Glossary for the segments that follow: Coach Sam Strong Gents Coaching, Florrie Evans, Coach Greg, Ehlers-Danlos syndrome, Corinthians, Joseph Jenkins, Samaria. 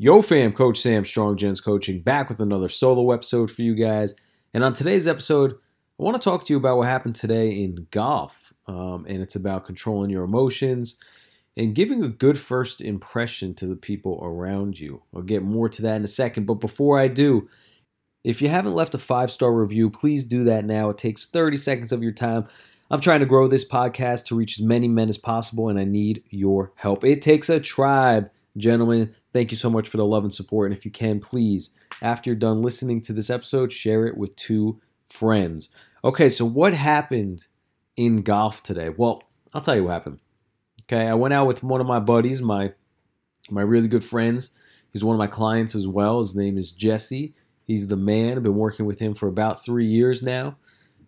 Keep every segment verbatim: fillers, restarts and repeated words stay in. Yo fam, Coach Sam Strong Gents Coaching, back with another solo episode for you guys. And on today's episode, I want to talk to you about what happened today in golf. Um, and it's about controlling your emotions and giving a good first impression to the people around you. I'll get more to that in a second. But before I do, if you haven't left a five-star review, please do that now. It takes thirty seconds of your time. I'm trying to grow this podcast to reach as many men as possible, and I need your help. It takes a tribe, gentlemen. Thank you so much for the love and support. And if you can, please, after you're done listening to this episode, share it with two friends. Okay, so what happened in golf today? Well, I'll tell you what happened. Okay, I went out with one of my buddies, my my really good friends. He's one of my clients as well. His name is Jesse. He's the man. I've been working with him for about three years now.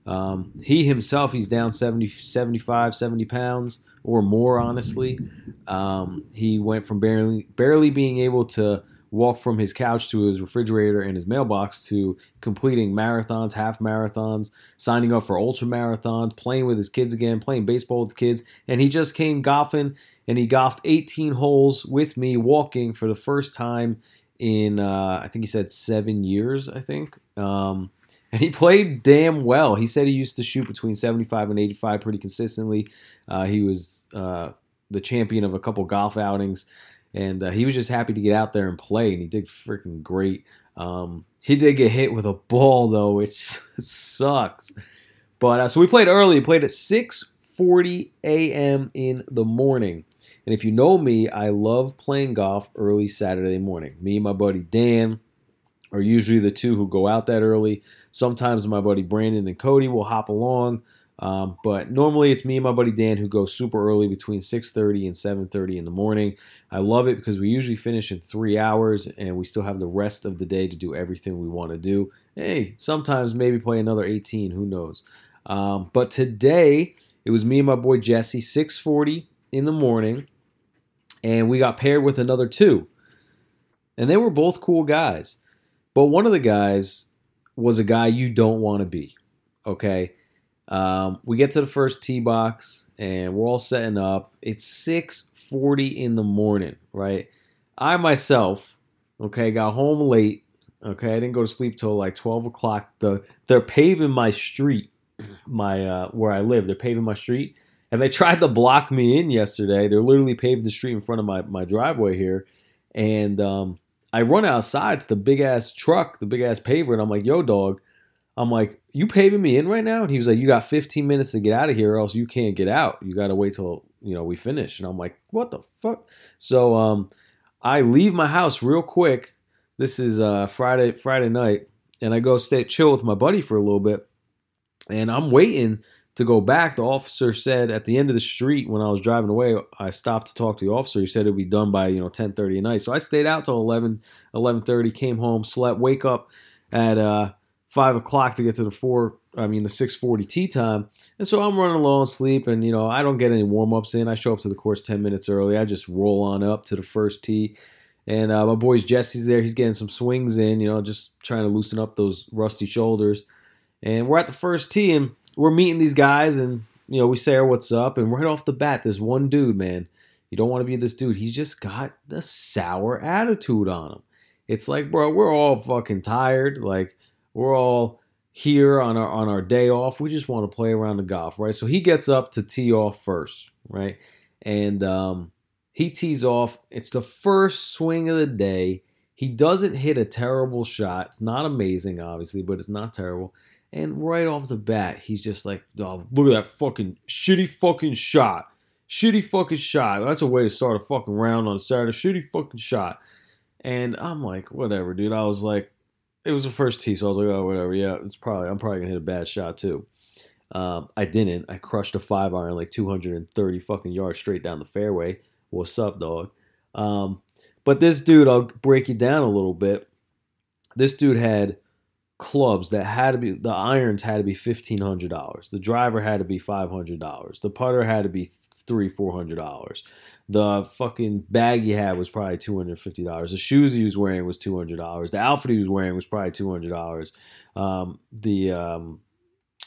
Um, he himself, he's down seventy, seventy-five, seventy pounds or more, honestly. Um, he went from barely, barely being able to walk from his couch to his refrigerator and his mailbox to completing marathons, half marathons, signing up for ultra marathons, playing with his kids again, playing baseball with the kids. And he just came golfing, and he golfed eighteen holes with me walking for the first time in, uh, I think he said seven years, I think. Um, And he played damn well. He said he used to shoot between seventy-five and eighty-five pretty consistently. Uh, he was uh, the champion of a couple golf outings. And uh, he was just happy to get out there and play. And he did freaking great. Um, he did get hit with a ball, though, which sucks. But uh, so we played early. We played at six forty a.m. in the morning. And if you know me, I love playing golf early Saturday morning. Me and my buddy Dan are usually the two who go out that early. Sometimes my buddy Brandon and Cody will hop along. Um, but normally it's me and my buddy Dan who go super early, between six thirty and seven thirty in the morning. I love it because we usually finish in three hours and we still have the rest of the day to do everything we want to do. Hey, sometimes maybe play another eighteen, who knows. Um, but today it was me and my boy Jesse, six forty in the morning, and we got paired with another two. And they were both cool guys. But one of the guys was a guy you don't want to be, okay? Um, we get to the first tee box, and we're all setting up. It's six forty in the morning, right? I myself, okay, got home late, okay? I didn't go to sleep till like twelve o'clock. The, they're paving my street, my uh, where I live. They're paving my street, and they tried to block me in yesterday. They're literally paving the street in front of my, my driveway here, and um I run outside to the big-ass truck, the big-ass paver, and I'm like, yo, dog. I'm like, you paving me in right now? And he was like, you got fifteen minutes to get out of here or else you can't get out. You got to wait till, you know, we finish. And I'm like, what the fuck? So um, I leave my house real quick. This is uh, Friday Friday night. And I go stay chill with my buddy for a little bit. And I'm waiting to go back. The officer said at the end of the street when I was driving away, I stopped to talk to the officer. He said it would be done by, you know, ten thirty at night. So I stayed out till eleven, eleven thirty, came home, slept, wake up at uh, five o'clock to get to the four, I mean, the six forty tee time. And so I'm running low on sleep and, you know, I don't get any warm-ups in. I show up to the course ten minutes early. I just roll on up to the first tee. And uh, my boy's Jesse's there. He's getting some swings in, you know, just trying to loosen up those rusty shoulders. And we're at the first tee and we're meeting these guys, and, you know, we say, oh, what's up? And right off the bat, this one dude, man, you don't want to be this dude. He's just got the sour attitude on him. It's like, bro, we're all fucking tired. Like, we're all here on our on our day off. We just want to play around the golf, right? So he gets up to tee off first, right? And um, he tees off. It's the first swing of the day. He doesn't hit a terrible shot. It's not amazing, obviously, but it's not terrible. And right off the bat, he's just like, oh, look at that fucking shitty fucking shot. Shitty fucking shot. That's a way to start a fucking round on Saturday. Shitty fucking shot. And I'm like, whatever, dude. I was like, it was the first tee, so I was like, oh, whatever. Yeah, it's probably, I'm probably going to hit a bad shot, too. Um, I didn't. I crushed a five iron like two hundred thirty fucking yards straight down the fairway. What's up, dog? Um, but this dude, I'll break you down a little bit. This dude had clubs that had to be, the irons had to be fifteen hundred dollars. The driver had to be five hundred dollars. The putter had to be three, four hundred dollars. The fucking bag he had was probably two hundred fifty dollars. The shoes he was wearing was two hundred dollars. The outfit he was wearing was probably two hundred dollars. Um, the um,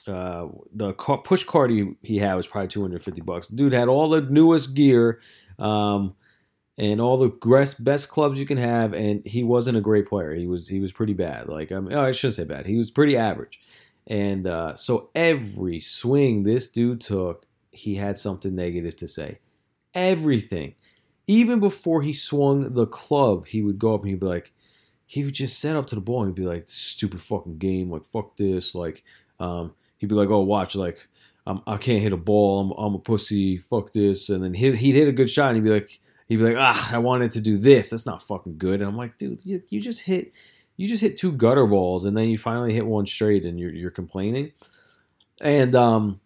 uh, the car, push cart he, he had was probably two hundred fifty bucks. Dude had all the newest gear. Um, and all the best clubs you can have, and he wasn't a great player. He was he was pretty bad. Like I mean, I shouldn't say bad. He was pretty average. And uh, so every swing this dude took, he had something negative to say. Everything. Even before he swung the club, he would go up and he'd be like, he would just set up to the ball and he'd be like, stupid fucking game, like, fuck this. Like, um, he'd be like, oh, watch, like, I'm, I can't hit a ball. I'm, I'm a pussy. Fuck this. And then he'd, he'd hit a good shot and he'd be like, he'd be like, ah, I wanted to do this. That's not fucking good. And I'm like, dude, you, you just hit, you just hit two gutter balls and then you finally hit one straight and you're, you're complaining. And, um,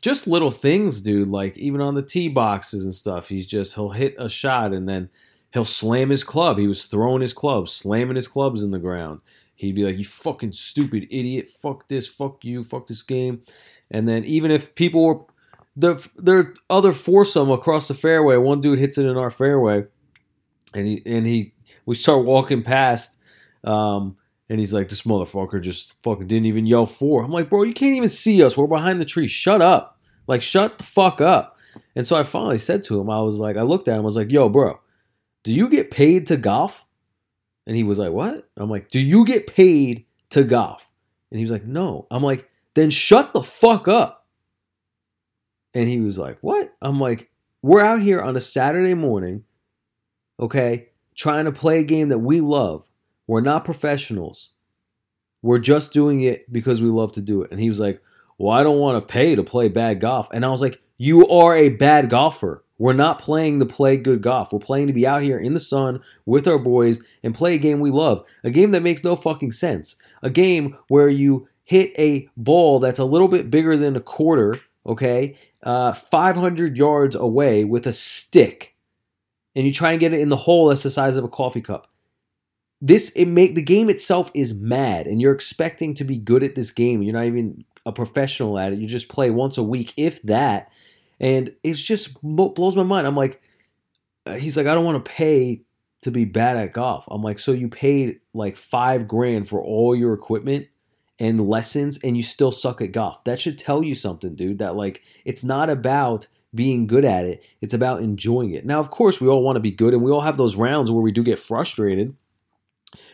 just little things, dude, like even on the tee boxes and stuff, he's just, he'll hit a shot and then he'll slam his club. He was throwing his clubs, slamming his clubs in the ground. He'd be like, you fucking stupid idiot. Fuck this. Fuck you. Fuck this game. And then even if people were, the their other foursome across the fairway, one dude hits it in our fairway and he, and he, we start walking past, um, and he's like, this motherfucker just fucking didn't even yell for. I'm like, bro, you can't even see us. We're behind the tree. Shut up. Like, shut the fuck up. And so I finally said to him, I was like, I looked at him. I was like, yo, bro, do you get paid to golf? And he was like, what? I'm like, do you get paid to golf? And he was like, no. I'm like, then shut the fuck up. And he was like, what? I'm like, we're out here on a Saturday morning, okay, trying to play a game that we love. We're not professionals. We're just doing it because we love to do it. And he was like, well, I don't want to pay to play bad golf. And I was like, you are a bad golfer. We're not playing to play good golf. We're playing to be out here in the sun with our boys and play a game we love. A game that makes no fucking sense. A game where you hit a ball that's a little bit bigger than a quarter, okay, uh, five hundred yards away with a stick. And you try and get it in the hole that's the size of a coffee cup. This it make the game itself is mad, and you're expecting to be good at this game. You're not even a professional at it. You just play once a week, if that. And it just blows my mind. I'm like, he's like, I don't want to pay to be bad at golf. I'm like, so you paid like five grand for all your equipment and lessons, and you still suck at golf. That should tell you something, dude. That like, it's not about being good at it. It's about enjoying it. Now, of course, we all want to be good, and we all have those rounds where we do get frustrated.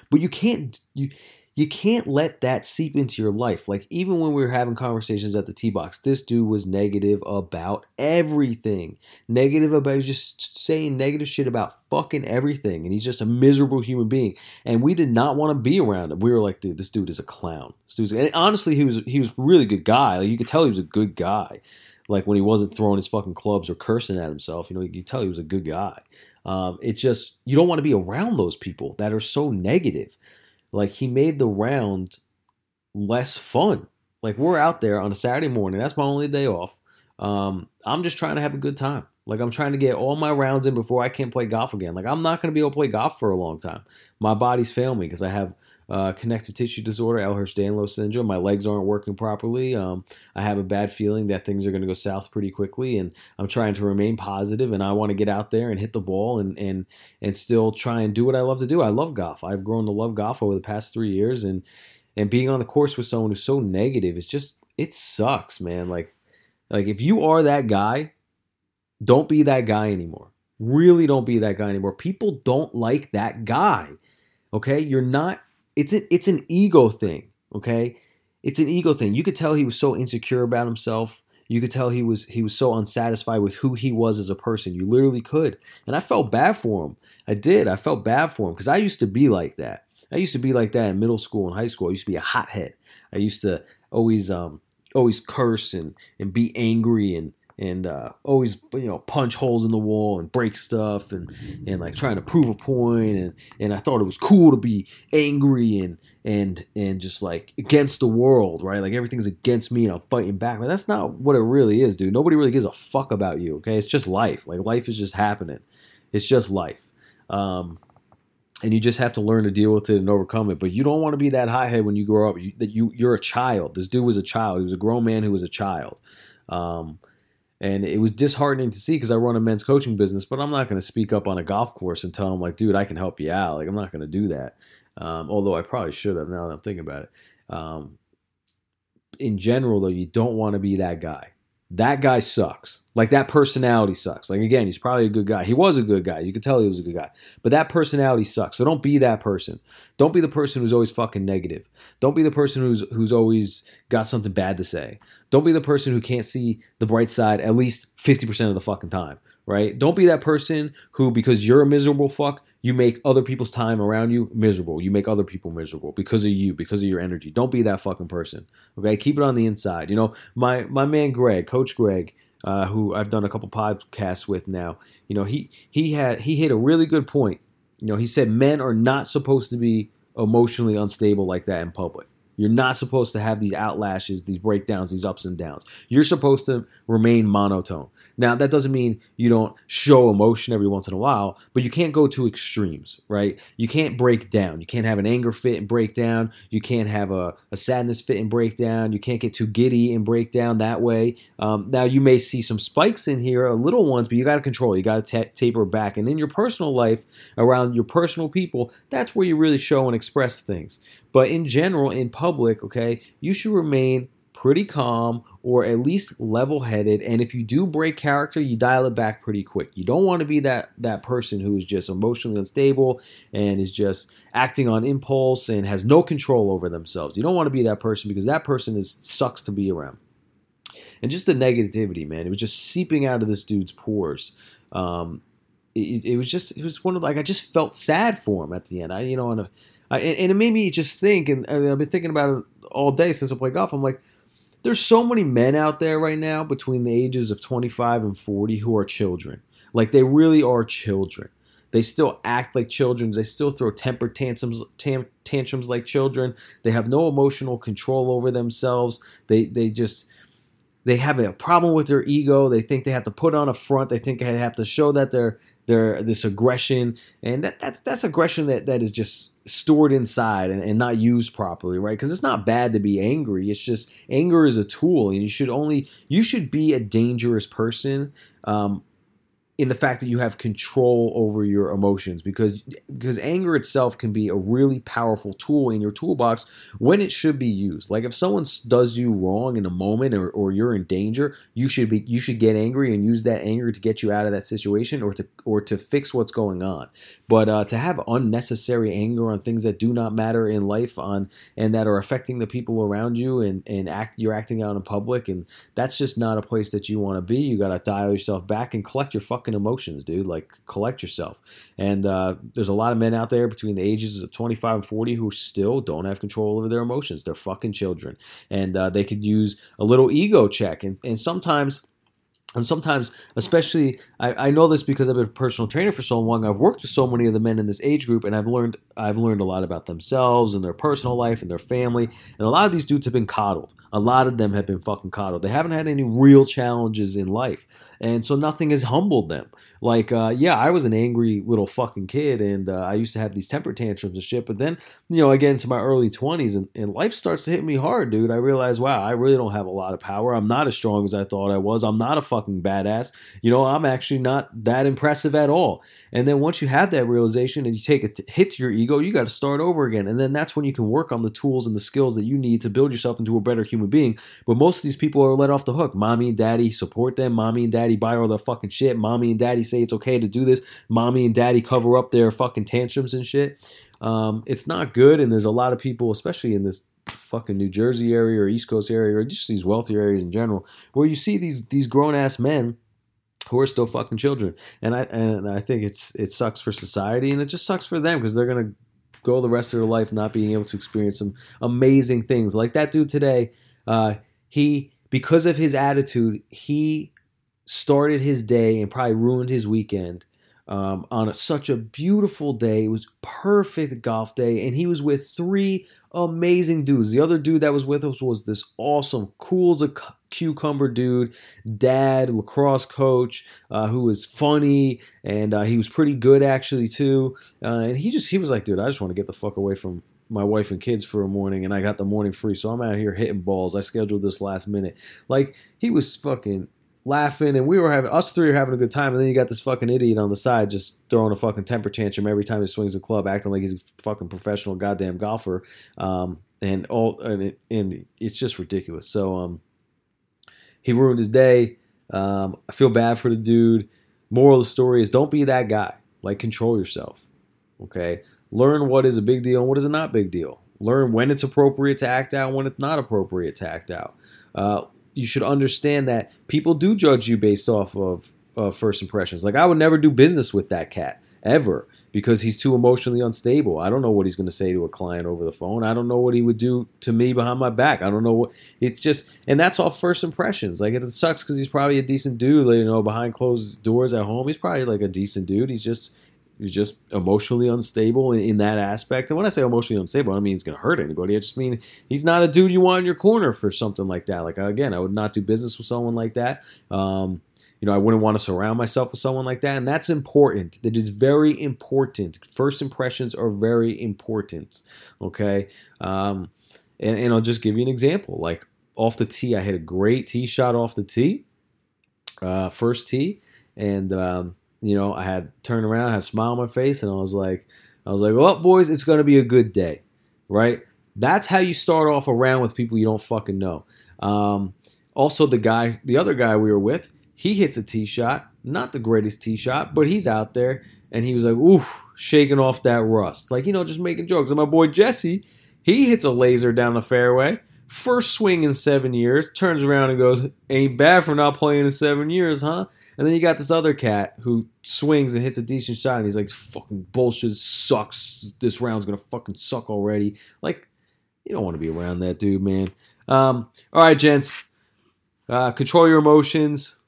But you can't you you can't let that seep into your life. Like even when we were having conversations at the tee box, this dude was negative about everything. Negative about he was just saying negative shit about fucking everything, and he's just a miserable human being. And we did not want to be around him. We were like, dude, this dude is a clown. This dude's, and honestly, he was he was a really good guy. Like you could tell he was a good guy. Like when he wasn't throwing his fucking clubs or cursing at himself, you know, you could tell he was a good guy. Um, it just, you don't want to be around those people that are so negative. Like he made the round less fun. Like we're out there on a Saturday morning. That's my only day off. Um, I'm just trying to have a good time. Like I'm trying to get all my rounds in before I can't play golf again. Like I'm not going to be able to play golf for a long time. My body's failing me because I have uh, connective tissue disorder, Ehlers-Danlos syndrome. My legs aren't working properly. Um, I have a bad feeling that things are going to go south pretty quickly, and I'm trying to remain positive, and I want to get out there and hit the ball and and and still try and do what I love to do. I love golf. I've grown to love golf over the past three years, and and being on the course with someone who's so negative is just, it sucks, man. Like like if you are that guy, don't be that guy anymore. Really don't be that guy anymore. People don't like that guy, okay? You're not, it's, a, it's an ego thing, okay? It's an ego thing. You could tell he was so insecure about himself. You could tell he was he was so unsatisfied with who he was as a person. You literally could. And I felt bad for him. I did. I felt bad for him because I used to be like that. I used to be like that in middle school and high school. I used to be a hothead. I used to always um always curse and, and be angry and And uh, always, you know, punch holes in the wall and break stuff and, and like trying to prove a point. And, and I thought it was cool to be angry and and and just like against the world, right? Like everything's against me and I'm fighting back. But that's not what it really is, dude. Nobody really gives a fuck about you, okay? It's just life. Like life is just happening. It's just life. Um, and you just have to learn to deal with it and overcome it. But you don't want to be that hothead when you grow up. You, that you, you're a child. This dude was a child. He was a grown man who was a child. Um And it was disheartening to see because I run a men's coaching business, but I'm not going to speak up on a golf course and tell them, like, dude, I can help you out. Like, I'm not going to do that. Um, although I probably should have now that I'm thinking about it. Um, in general, though, you don't want to be that guy. that guy sucks. Like, that personality sucks. Like, again, he's probably a good guy. He was a good guy. You could tell he was a good guy. But that personality sucks. So don't be that person. Don't be the person who's always fucking negative. Don't be the person who's who's always got something bad to say. Don't be the person who can't see the bright side at least fifty percent of the fucking time, right? Don't be that person who, because you're a miserable fuck, you make other people's time around you miserable. You make other people miserable because of you, because of your energy. Don't be that fucking person, okay? Keep it on the inside. You know, my my man Greg, Coach Greg, Uh, who I've done a couple podcasts with now, you know, he he had he hit a really good point. You know, he said men are not supposed to be emotionally unstable like that in public. You're not supposed to have these outlashes, these breakdowns, these ups and downs. You're supposed to remain monotone. Now, that doesn't mean you don't show emotion every once in a while, but you can't go to extremes, right? You can't break down. You can't have an anger fit and break down. You can't have a, a sadness fit and break down. You can't get too giddy and break down that way. Um, now, you may see some spikes in here, little ones, but you got to control. You got to t- taper back. And in your personal life, around your personal people, that's where you really show and express things. But in general, in public, okay, you should remain pretty calm or at least level-headed. And if you do break character, you dial it back pretty quick. You don't want to be that that person who is just emotionally unstable and is just acting on impulse and has no control over themselves. You don't want to be that person, because that person is sucks to be around. And just the negativity, man, it was just seeping out of this dude's pores. Um, it, it was just, it was one of like I just felt sad for him at the end. I, you know, on a I, and it made me just think, and I've been thinking about it all day since I played golf. I'm like, there's so many men out there right now between the ages of twenty-five and forty who are children. Like, they really are children. They still act like children. They still throw temper tantrums, tam, tantrums like children. They have no emotional control over themselves. They they just... They have a problem with their ego. They think they have to put on a front. They think they have to show that they're, they're this aggression. And that, that's that's aggression that, that is just stored inside and, and not used properly, right? Because it's not bad to be angry. It's just anger is a tool. And you should only you should be a dangerous person um, in the fact that you have control over your emotions. Because, because anger itself can be a really powerful tool in your toolbox when it should be used. Like, if someone does you wrong in a moment or, or you're in danger, you should be you should get angry and use that anger to get you out of that situation or to or to fix what's going on. But uh, to have unnecessary anger on things that do not matter in life on and that are affecting the people around you and, and act you're acting out in public, and that's just not a place that you want to be. You got to dial yourself back and collect your fucking emotions, dude. Like, collect yourself. And uh, there's a lot of men out there between the ages of twenty-five and forty who still don't have control over their emotions. They're fucking children. And uh, they could use a little ego check. And, and sometimes, and sometimes, especially, I, I know this because I've been a personal trainer for so long. I've worked with so many of the men in this age group, and I've learned I've learned a lot about themselves and their personal life and their family. And a lot of these dudes have been coddled. A lot of them have been fucking coddled. They haven't had any real challenges in life. And so nothing has humbled them. Like, uh, yeah, I was an angry little fucking kid, and uh, I used to have these temper tantrums and shit. But then, you know, I get into my early twenties, and, and life starts to hit me hard, dude. I realize, wow, I really don't have a lot of power. I'm not as strong as I thought I was. I'm not a fucking badass. You know, I'm actually not that impressive at all. And then once you have that realization and you take a t- hit to your ego, you got to start over again. And then that's when you can work on the tools and the skills that you need to build yourself into a better human being. But most of these people are let off the hook. Mommy and daddy support them. Mommy and daddy buy all their fucking shit. Mommy and daddy say it's okay to do this. Mommy and daddy cover up their fucking tantrums and shit. Um, it's not good, and there's a lot of people, especially in this fucking New Jersey area or East Coast area or just these wealthier areas in general, where you see these these grown-ass men who are still fucking children. And I and I think it's it sucks for society, and it just sucks for them because they're going to go the rest of their life not being able to experience some amazing things. Like that dude today, uh, he, because of his attitude, he started his day and probably ruined his weekend um, on a, such a beautiful day. It was perfect golf day, and he was with three amazing dudes. The other dude that was with us was this awesome, cool as a cucumber dude, dad, lacrosse coach, uh, who was funny, and uh, he was pretty good actually too. Uh, and he just he was like, dude, I just want to get the fuck away from my wife and kids for a morning, and I got the morning free, so I'm out here hitting balls. I scheduled this last minute. Like, he was fucking laughing, and we were having, us three were having a good time, and then you got this fucking idiot on the side just throwing a fucking temper tantrum every time he swings a club, acting like he's a fucking professional goddamn golfer, um, and all, and, it, and it's just ridiculous. So um, He ruined his day. Um, I feel bad for the dude. Moral of the story is don't be that guy. Like, control yourself, okay? Learn what is a big deal and what is a not big deal. Learn when it's appropriate to act out and when it's not appropriate to act out. Uh, you should understand that people do judge you based off of uh, first impressions. Like, I would never do business with that cat, ever, because he's too emotionally unstable. I don't know what he's going to say to a client over the phone. I don't know what he would do to me behind my back. I don't know what – it's just – and that's all first impressions. Like, it sucks because he's probably a decent dude, you know, behind closed doors at home. He's probably, like, a decent dude. He's just – He's just emotionally unstable in that aspect. And when I say emotionally unstable, I don't mean he's going to hurt anybody. I just mean he's not a dude you want in your corner for something like that. Like, again, I would not do business with someone like that. Um, you know, I wouldn't want to surround myself with someone like that. And that's important. That is very important. First impressions are very important. Okay. Um, and, and I'll just give you an example. Like, off the tee, I had a great tee shot off the tee. Uh, first tee. And, um, You know, I had turned around, I had a smile on my face, and I was like, I was like, well, boys, it's going to be a good day, right? That's how you start off a round with people you don't fucking know. Um, also, the guy, the other guy we were with, he hits a tee shot, not the greatest tee shot, but he's out there, and he was like, oof, shaking off that rust. Like, you know, just making jokes. And my boy Jesse, he hits a laser down the fairway. First swing in seven years, turns around and goes, ain't bad for not playing in seven years, huh? And then you got this other cat who swings and hits a decent shot, and he's like, fucking bullshit, sucks. This round's going to fucking suck already. Like, you don't want to be around that dude, man. Um, all right, gents. Uh, control your emotions.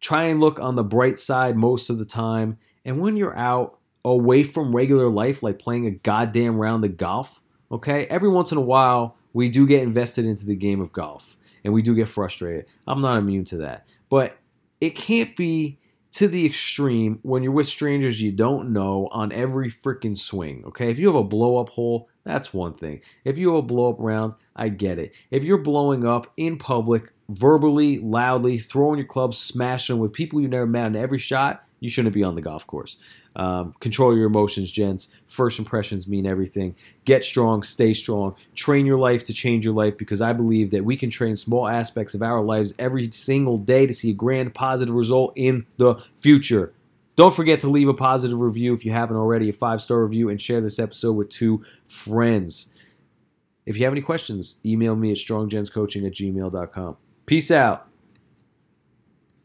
Try and look on the bright side most of the time. And when you're out away from regular life, like playing a goddamn round of golf, okay, every once in a while, we do get invested into the game of golf, and we do get frustrated. I'm not immune to that. But it can't be to the extreme when you're with strangers you don't know on every freaking swing, okay? If you have a blow-up hole, that's one thing. If you have a blow-up round, I get it. If you're blowing up in public, verbally, loudly, throwing your clubs, smashing with people you've never met on every shot, you shouldn't be on the golf course. Um, control your emotions, gents. First impressions mean everything. Get strong, stay strong. Train your life to change your life, because I believe that we can train small aspects of our lives every single day to see a grand positive result in the future. Don't forget to leave a positive review if you haven't already, a five-star review, and share this episode with two friends. If you have any questions, email me at stronggentscoaching at gmail dot com. Peace out.